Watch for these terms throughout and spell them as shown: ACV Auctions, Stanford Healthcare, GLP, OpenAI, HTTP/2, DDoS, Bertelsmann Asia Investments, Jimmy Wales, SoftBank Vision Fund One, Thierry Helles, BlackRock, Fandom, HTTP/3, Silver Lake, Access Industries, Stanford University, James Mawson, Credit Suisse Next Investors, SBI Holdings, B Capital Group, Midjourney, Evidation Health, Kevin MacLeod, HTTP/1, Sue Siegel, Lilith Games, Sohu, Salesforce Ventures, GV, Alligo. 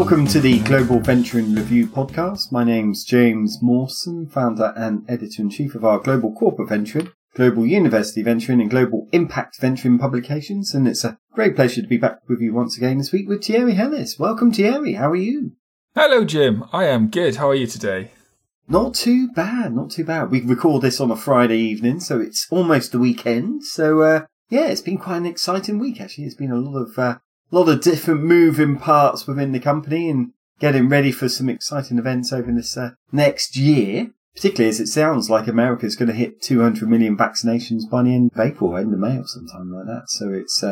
Welcome to the Global Venture in Review podcast. My name's James Mawson, founder and editor-in-chief of our Global Corporate Venturing, Global University Venturing and Global Impact Venturing publications. And it's a great pleasure to be back with you once again this week with Thierry Helles. Welcome, Thierry. How are you? Hello, Jim. I am good. How are you today? Not too bad. Not too bad. We record this on a Friday evening, so it's almost the weekend. So, it's been quite an exciting week, actually. It's been a lot of different moving parts within the company and getting ready for some exciting events over this next year, particularly as it sounds like America's going to hit 200 million vaccinations by the end of April, end of May or sometime like that. So it's,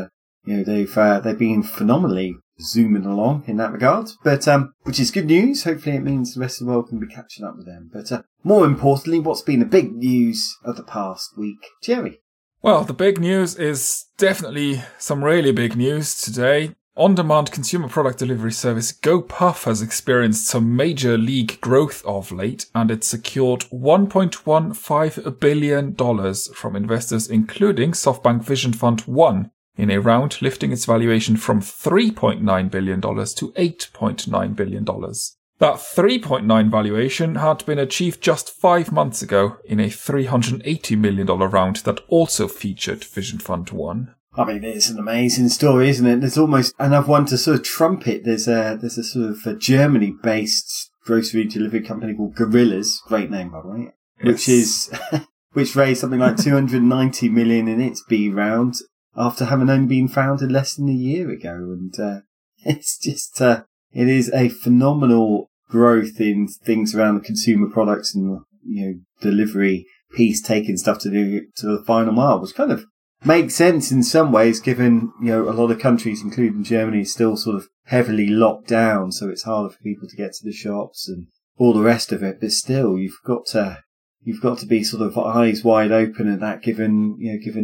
they've been phenomenally zooming along in that regard, but which is good news. Hopefully it means the rest of the world can be catching up with them. But more importantly, what's been the big news of the past week, Jerry? Well, the big news is definitely some really big news today. On-demand consumer product delivery service GoPuff has experienced some major league growth of late, and it secured $1.15 billion from investors, including SoftBank Vision Fund One, in a round lifting its valuation from $3.9 billion to $8.9 billion. That 3.9 valuation had been achieved just 5 months ago in a $380 million round that also featured Vision Fund 1. I mean, it's an amazing story, isn't it? There's almost another one to sort of trumpet. There's a sort of a Germany-based grocery delivery company called Gorillas, great name by the way, which raised something like $290 million in its B round after having only been founded less than a year ago, and it's just. It is a phenomenal growth in things around the consumer products and, delivery piece, taking stuff to the final mile, which kind of makes sense in some ways, given, a lot of countries, including Germany, is still sort of heavily locked down. So it's harder for people to get to the shops and all the rest of it. But still, you've got to be sort of eyes wide open at that, given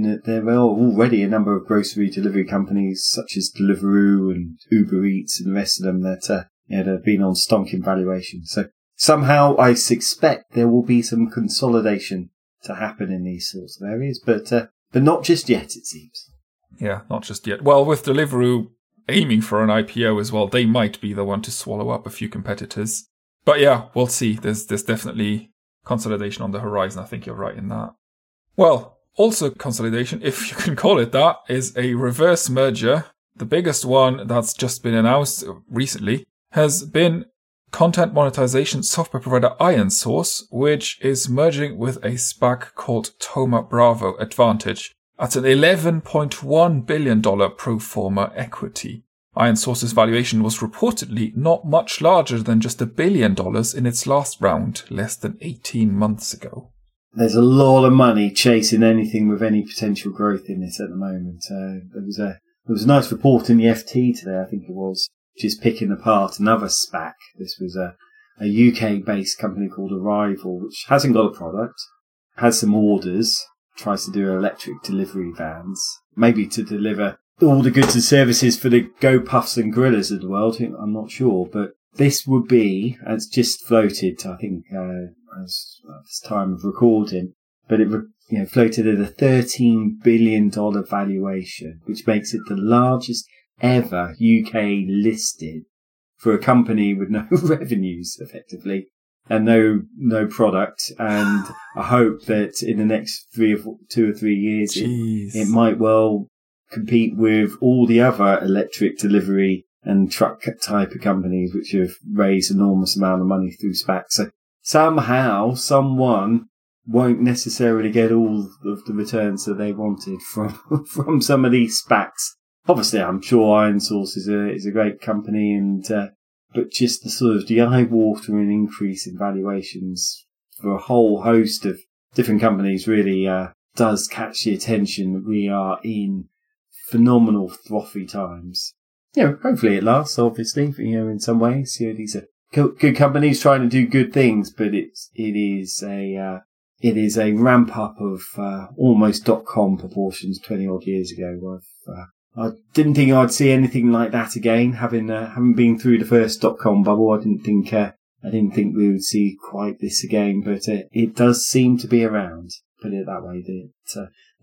that there are already a number of grocery delivery companies such as Deliveroo and Uber Eats and the rest of them that have been on stonking valuation. So somehow I suspect there will be some consolidation to happen in these sorts of areas, but not just yet, it seems. Yeah, not just yet. Well, with Deliveroo aiming for an IPO as well, they might be the one to swallow up a few competitors. But yeah, we'll see. There's definitely consolidation on the horizon. I think you're right in that. Well, also consolidation, if you can call it that, is a reverse merger. The biggest one that's just been announced recently has been content monetization software provider IronSource, which is merging with a SPAC called Toma Bravo Advantage at an $11.1 billion pro forma equity. IronSource's valuation was reportedly not much larger than just $1 billion in its last round, less than 18 months ago. There's a lot of money chasing anything with any potential growth in it at the moment. There was a nice report in the FT today, I think it was, which is picking apart another SPAC. This was a UK-based company called Arrival, which hasn't got a product, has some orders, tries to do electric delivery vans, maybe to deliver all the goods and services for the GoPuffs and Gorillas of the world. I'm not sure, but this would be, as just floated, I think, as at this time of recording, but it floated at a $13 billion valuation, which makes it the largest ever UK listed for a company with no revenues, effectively, and no product. And I hope that in the next 2 or 3 years, it might well compete with all the other electric delivery and truck type of companies which have raised enormous amount of money through SPACs. So somehow someone won't necessarily get all of the returns that they wanted from some of these SPACs. Obviously, I'm sure IronSource is a great company, and but just the sort of the eye-watering increase in valuations for a whole host of different companies really does catch the attention that we are in. Phenomenal frothy times. Hopefully it lasts, obviously, in some ways. These are good companies trying to do good things, but it is a ramp up of almost dot-com proportions 20 odd years ago. I didn't think I'd see anything like that again, having been through the first dot-com bubble. I didn't think we would see quite this again, but it does seem to be around, put it that way.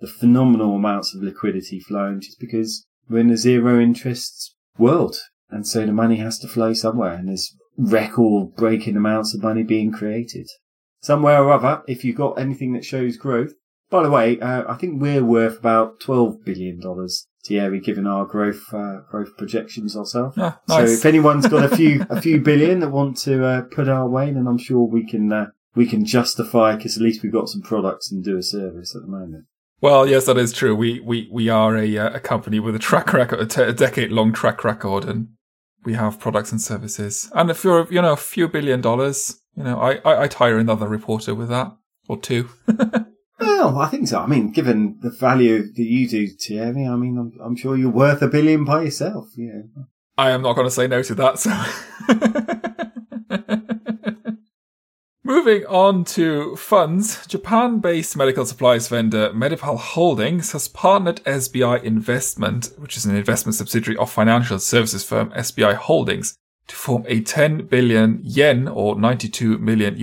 The phenomenal amounts of liquidity flowing just because we're in a zero interest world And so the money has to flow somewhere, and there's record-breaking amounts of money being created. Somewhere or other, if you've got anything that shows growth. By the way, I think we're worth about $12 billion, Thierry, given our growth projections ourselves. Yeah, nice. So if anyone's got a few billion that want to put our way, then I'm sure we can justify, because at least we've got some products and do a service at the moment. Well, yes, that is true. We are a company with a track record, a decade-long track record, and we have products and services. And if you're, a few $1 billion, I'd hire another reporter with that, or two. Well, I think so. I mean, given the value that you do, Thierry, I mean, I'm sure you're worth $1 billion by yourself. Yeah. I am not going to say no to that, so... Moving on to funds, Japan-based medical supplies vendor Medipal Holdings has partnered SBI Investment, which is an investment subsidiary of financial services firm SBI Holdings, to form a 10 billion yen or $92 million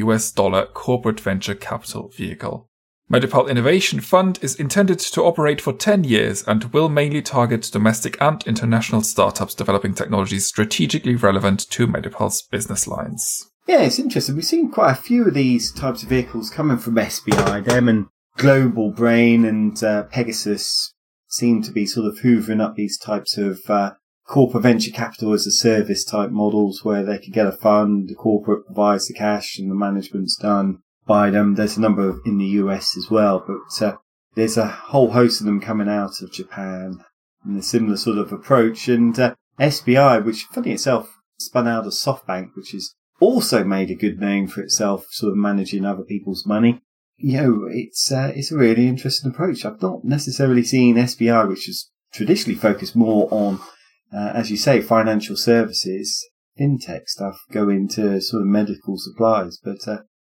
corporate venture capital vehicle. Medipal Innovation Fund is intended to operate for 10 years and will mainly target domestic and international startups developing technologies strategically relevant to Medipal's business lines. Yeah, it's interesting. We've seen quite a few of these types of vehicles coming from SBI. Them and Global Brain and Pegasus seem to be sort of hoovering up these types of corporate venture capital as a service type models where they can get a fund, the corporate provides the cash and the management's done by them. There's a number in the US as well, but there's a whole host of them coming out of Japan and a similar sort of approach. And SBI, which funny itself, spun out of SoftBank, which is also made a good name for itself, sort of managing other people's money. It's a really interesting approach. I've not necessarily seen SBI, which is traditionally focused more on, as you say, financial services, fintech stuff, go into sort of medical supplies. But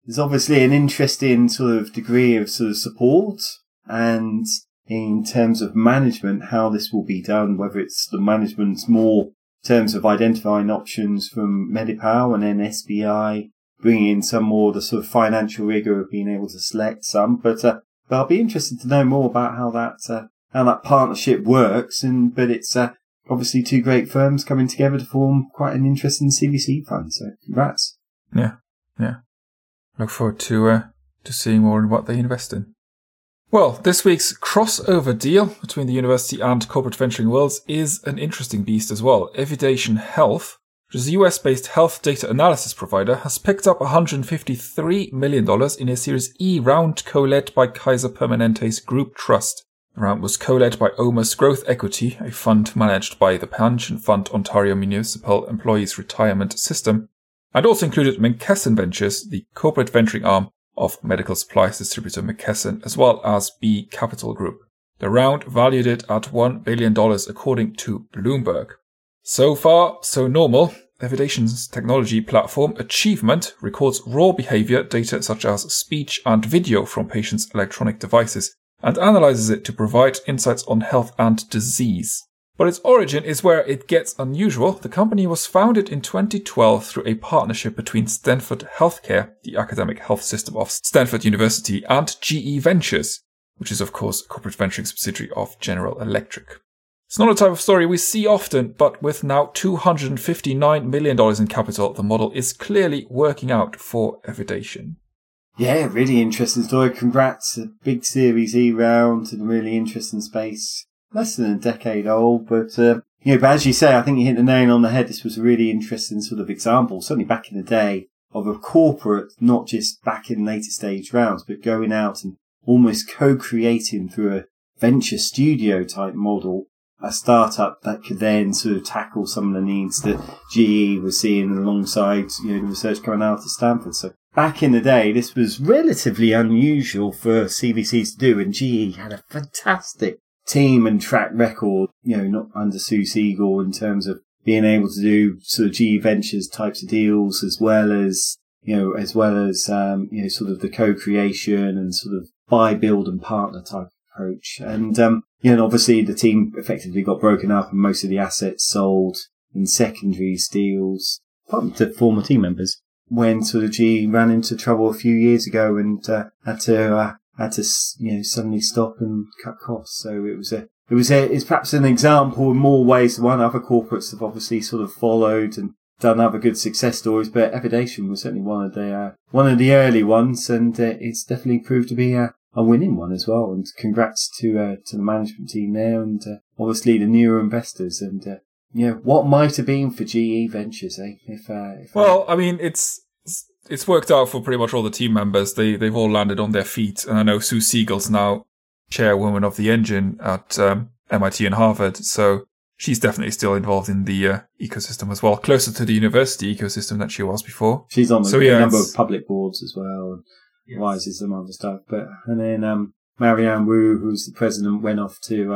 there's obviously an interesting sort of degree of sort of support, and in terms of management, how this will be done, whether it's the management's more terms of identifying options from Medipal and then SBI bringing in some more the sort of financial rigor of being able to select some, but I'll be interested to know more about how that partnership works. And but it's obviously two great firms coming together to form quite an interesting CVC fund. So congrats! Yeah. Look forward to seeing more in what they invest in. Well, this week's crossover deal between the university and corporate venturing worlds is an interesting beast as well. Evidation Health, which is a US-based health data analysis provider, has picked up $153 million in a Series E round co-led by Kaiser Permanente's Group Trust. The round was co-led by OMERS Growth Equity, a fund managed by the pension fund Ontario Municipal Employees Retirement System, and also included McKesson Ventures, the corporate venturing arm of medical supplies distributor McKesson, as well as B Capital Group. The round valued it at $1 billion, according to Bloomberg. So far, so normal. Evidation's technology platform Achievement records raw behavior data such as speech and video from patients' electronic devices and analyzes it to provide insights on health and disease. But its origin is where it gets unusual. The company was founded in 2012 through a partnership between Stanford Healthcare, the academic health system of Stanford University, and GE Ventures, which is, of course, a corporate venturing subsidiary of General Electric. It's not a type of story we see often, but with now $259 million in capital, the model is clearly working out for Evidation. Yeah, really interesting story. Congrats. A big Series E round in a really interesting space. Less than a decade old, but as you say, I think you hit the nail on the head. This was a really interesting sort of example, certainly back in the day, of a corporate, not just back in later stage rounds, but going out and almost co-creating through a venture studio type model, a startup that could then sort of tackle some of the needs that GE was seeing alongside, the research coming out of Stanford. So back in the day, this was relatively unusual for CVCs to do, and GE had a fantastic team and track record, not under Sue Siegel, in terms of being able to do sort of GE Ventures types of deals, as well as sort of the co-creation and sort of buy, build and partner type approach. And, obviously the team effectively got broken up and most of the assets sold in secondary deals, apart from former team members, when sort of GE ran into trouble a few years ago and had to suddenly stop and cut costs. So it was a It's perhaps an example in more ways than one. Other corporates have obviously sort of followed and done other good success stories, but Evidation was certainly one of the early ones, and it's definitely proved to be a winning one as well. And congrats to the management team there, and obviously the newer investors, and what might have been for GE Ventures, eh? It's worked out for pretty much all the team members. They've all landed on their feet, and I know Sue Siegel's now chairwoman of the engine at MIT and Harvard, so she's definitely still involved in the ecosystem as well, closer to the university ecosystem than she was before. She's on a number of public boards as well, and yes, rises among the stuff. And then Marianne Wu, who's the president, went off to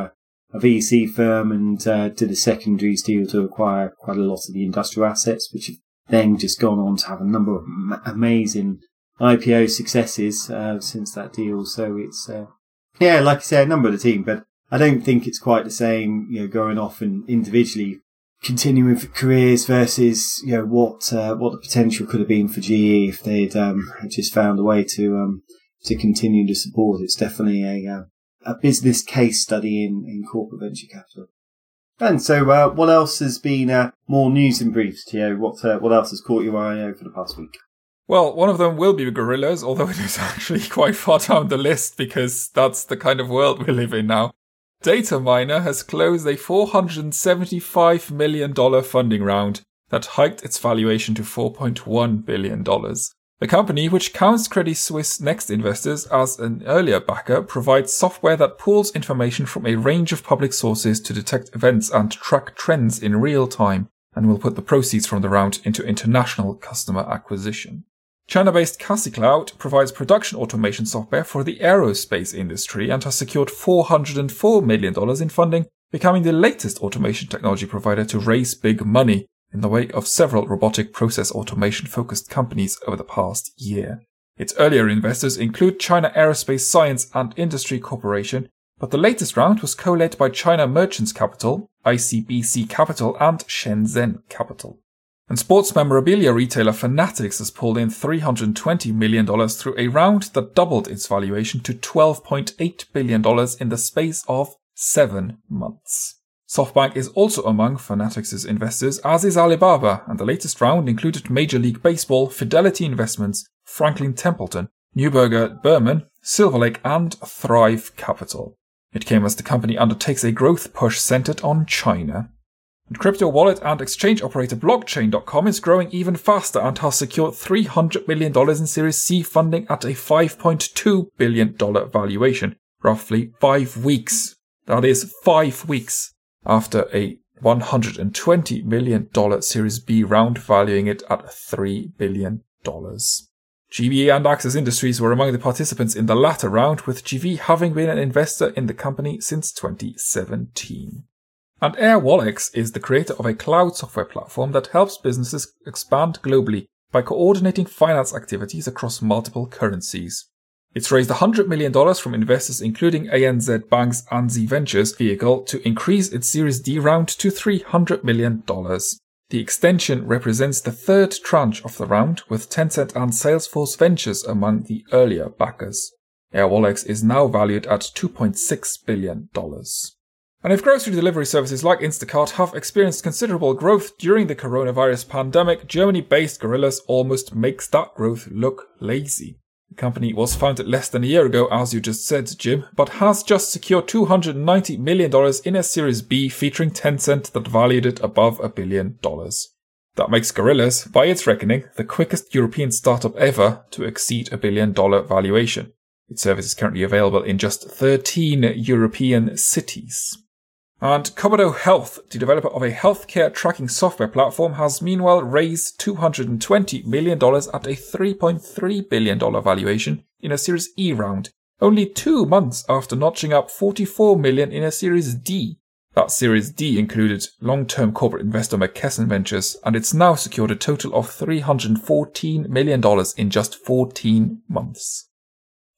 a VC firm and did a secondaries deal to acquire quite a lot of the industrial assets, which have then just gone on to have a number of amazing IPO successes since that deal. So it's, like I say, a number of the team, but I don't think it's quite the same, going off and individually continuing for careers versus, what the potential could have been for GE if they'd just found a way to continue to support. It's definitely a business case study in corporate venture capital. And so, what else has been more news and briefs, Theo? What else has caught your eye over the past week? Well, one of them will be Gorillas, although it is actually quite far down the list because that's the kind of world we live in now. Data Miner has closed a $475 million funding round that hiked its valuation to $4.1 billion. The company, which counts Credit Suisse Next Investors as an earlier backer, provides software that pulls information from a range of public sources to detect events and track trends in real time, and will put the proceeds from the round into international customer acquisition. China-based CassiCloud provides production automation software for the aerospace industry and has secured $404 million in funding, becoming the latest automation technology provider to raise big money in the wake of several robotic process automation-focused companies over the past year. Its earlier investors include China Aerospace Science and Industry Corporation, but the latest round was co-led by China Merchants Capital, ICBC Capital, and Shenzhen Capital. And sports memorabilia retailer Fanatics has pulled in $320 million through a round that doubled its valuation to $12.8 billion in the space of 7 months. SoftBank is also among Fanatics' investors, as is Alibaba, and the latest round included Major League Baseball, Fidelity Investments, Franklin Templeton, Neuberger Berman, Silver Lake, and Thrive Capital. It came as the company undertakes a growth push centered on China. And crypto wallet and exchange operator Blockchain.com is growing even faster and has secured $300 million in Series C funding at a $5.2 billion valuation, roughly 5 weeks. That is 5 weeks after a $120 million Series B round valuing it at $3 billion. GVA and Access Industries were among the participants in the latter round, with GV having been an investor in the company since 2017. And Airwallex is the creator of a cloud software platform that helps businesses expand globally by coordinating finance activities across multiple currencies. It's raised $100 million from investors including ANZ Bank's ANZ Ventures vehicle to increase its Series D round to $300 million. The extension represents the third tranche of the round, with Tencent and Salesforce Ventures among the earlier backers. Airwallex is now valued at $2.6 billion. And if grocery delivery services like Instacart have experienced considerable growth during the coronavirus pandemic, Germany-based Gorillas almost makes that growth look lazy. The company was founded less than a year ago, as you just said, Jim, but has just secured $290 million in a Series B featuring Tencent that valued it above $1 billion. That makes Gorillas, by its reckoning, the quickest European startup ever to exceed $1 billion valuation. Its service is currently available in just 13 European cities. And Komodo Health, the developer of a healthcare tracking software platform, has meanwhile raised $220 million at a $3.3 billion valuation in a Series E round, only 2 months after notching up $44 million in a Series D. That Series D included long-term corporate investor McKesson Ventures, and it's now secured a total of $314 million in just 14 months.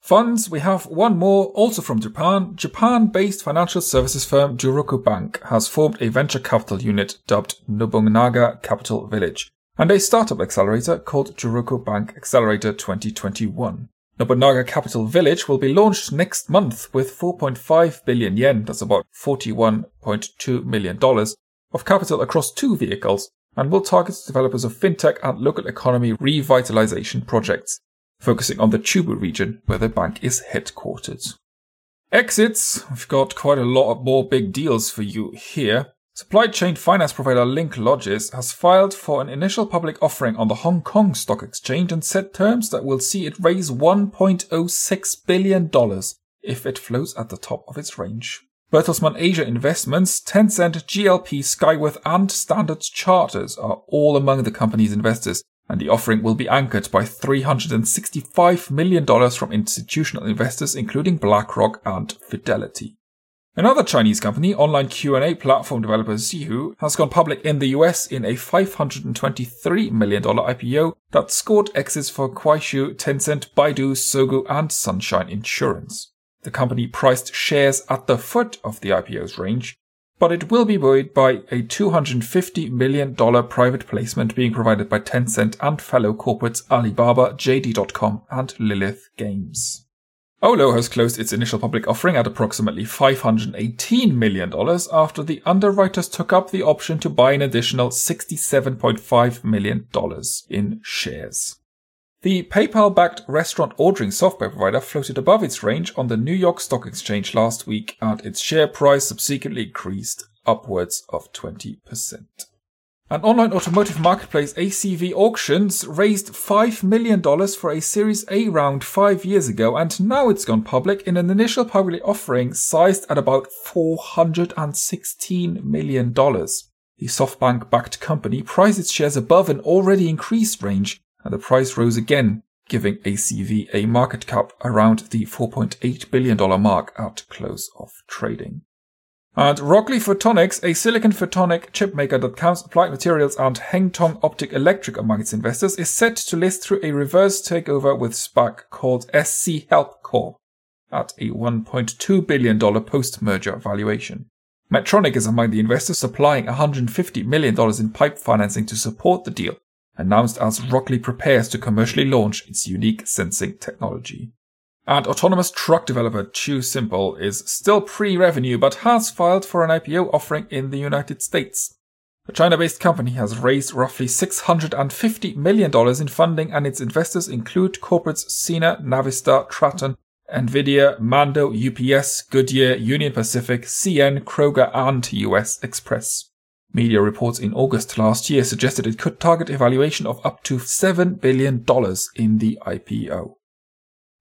Funds, we have one more, also from Japan. Japan-based financial services firm Juroku Bank has formed a venture capital unit dubbed Nobunaga Capital Village and a startup accelerator called Juroku Bank Accelerator 2021. Nobunaga Capital Village will be launched next month with 4.5 billion yen, that's about $41.2 million, of capital across two vehicles, and will target developers of fintech and local economy revitalization projects, focusing on the Chubu region where the bank is headquartered. Exits, we've got quite a lot more big deals for you here. Supply chain finance provider Linklogis has filed for an initial public offering on the Hong Kong Stock Exchange and set terms that will see it raise $1.06 billion if it flows at the top of its range. Bertelsmann Asia Investments, Tencent, GLP, Skyworth and Standard Charters are all among the company's investors, and the offering will be anchored by $365 million from institutional investors including BlackRock and Fidelity. Another Chinese company, online Q&A platform developer Zhihu, has gone public in the US in a $523 million IPO that scored exits for Kuaishou, Tencent, Baidu, Sohu and Sunshine Insurance. The company priced shares at the foot of the IPO's range, but it will be buoyed by a $250 million private placement being provided by Tencent and fellow corporates Alibaba, JD.com and Lilith Games. Olo has closed its initial public offering at approximately $518 million after the underwriters took up the option to buy an additional $67.5 million in shares. The PayPal-backed restaurant ordering software provider floated above its range on the New York Stock Exchange last week, and its share price subsequently increased upwards of 20%. An online automotive marketplace, ACV Auctions, raised $5 million for a Series A round 5 years ago, and now it's gone public in an initial public offering sized at about $416 million. The SoftBank-backed company priced its shares above an already increased range, and the price rose again, giving ACV a market cap around the $4.8 billion mark at close of trading. And Rockley Photonics, a silicon photonic chipmaker that counts Applied Materials and Heng Tong Optic Electric among its investors, is set to list through a reverse takeover with SPAC called SC Help Corp at a $1.2 billion post-merger valuation. Medtronic is among the investors, supplying $150 million in PIPE financing to support the deal, announced as Rockley prepares to commercially launch its unique sensing technology. And autonomous truck developer TuSimple is still pre-revenue but has filed for an IPO offering in the United States. The China-based company has raised roughly $650 million in funding, and its investors include corporates Sina, Navistar, Traton, Nvidia, Mando, UPS, Goodyear, Union Pacific, CN, Kroger and US Express. Media reports in August last year suggested it could target a valuation of up to $7 billion in the IPO.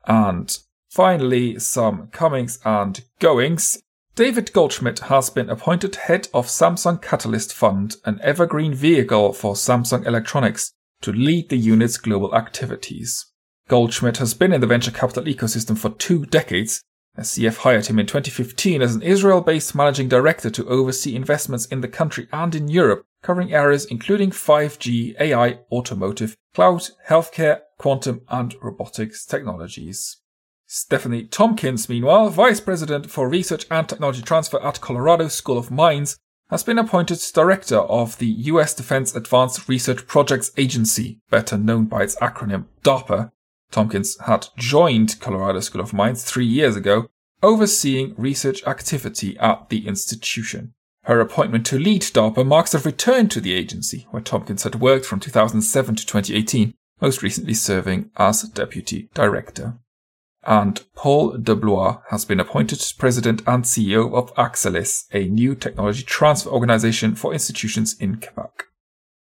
And finally, some comings and goings. David Goldschmidt has been appointed head of Samsung Catalyst Fund, an evergreen vehicle for Samsung Electronics, to lead the unit's global activities. Goldschmidt has been in the venture capital ecosystem for 2 decades. SCF hired him in 2015 as an Israel-based managing director to oversee investments in the country and in Europe, covering areas including 5G, AI, automotive, cloud, healthcare, quantum and robotics technologies. Stephanie Tompkins, meanwhile, Vice President for Research and Technology Transfer at Colorado School of Mines, has been appointed Director of the US Defense Advanced Research Projects Agency, better known by its acronym DARPA. Tompkins had joined Colorado School of Mines 3 years ago, overseeing research activity at the institution. Her appointment to lead DARPA marks a return to the agency, where Tompkins had worked from 2007 to 2018, most recently serving as Deputy Director. And Paul DeBlois has been appointed President and CEO of Axelis, a new technology transfer organization for institutions in Quebec.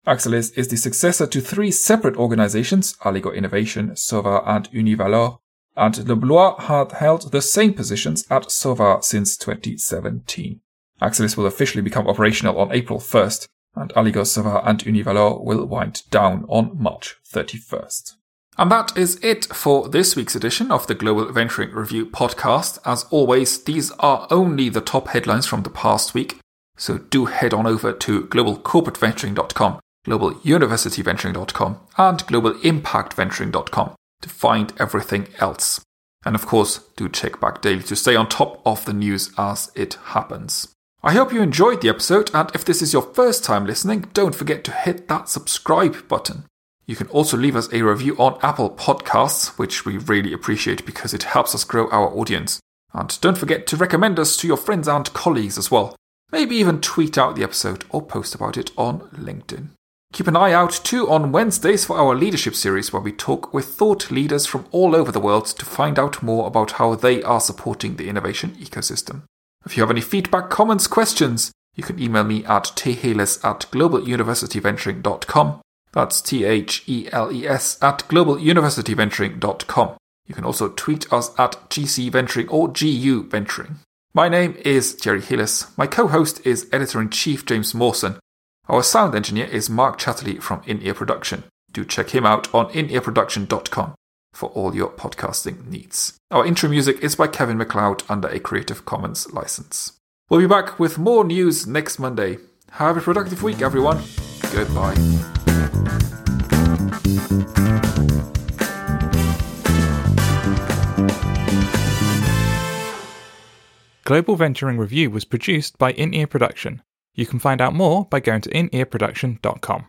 Axelis is the successor to 3 separate organizations, Alligo Innovation, Sova and Univalor, and DeBlois had held the same positions at Sova since 2017. Axelis will officially become operational on April 1st, and Alligo, Sova and Univalor will wind down on March 31st. And that is it for this week's edition of the Global Venturing Review podcast. As always, these are only the top headlines from the past week, so do head on over to globalcorporateventuring.com, globaluniversityventuring.com and globalimpactventuring.com to find everything else. And of course, do check back daily to stay on top of the news as it happens. I hope you enjoyed the episode, and if this is your first time listening, don't forget to hit that subscribe button. You can also leave us a review on Apple Podcasts, which we really appreciate because it helps us grow our audience. And don't forget to recommend us to your friends and colleagues as well. Maybe even tweet out the episode or post about it on LinkedIn. Keep an eye out too on Wednesdays for our leadership series where we talk with thought leaders from all over the world to find out more about how they are supporting the innovation ecosystem. If you have any feedback, comments, questions, you can email me at thehelles@globaluniversityventuring.com. That's thehelles@globaluniversityventuring.com. You can also tweet us at GCVenturing or GUVenturing. My name is Thierry Helles. My co-host is Editor-in-Chief James Mawson. Our sound engineer is Mark Chatterley from In Ear Production. Do check him out on inearproduction.com for all your podcasting needs. Our intro music is by Kevin MacLeod under a Creative Commons license. We'll be back with more news next Monday. Have a productive week, everyone. Goodbye. Global Venturing Review was produced by In Ear Production. You can find out more by going to inearproduction.com.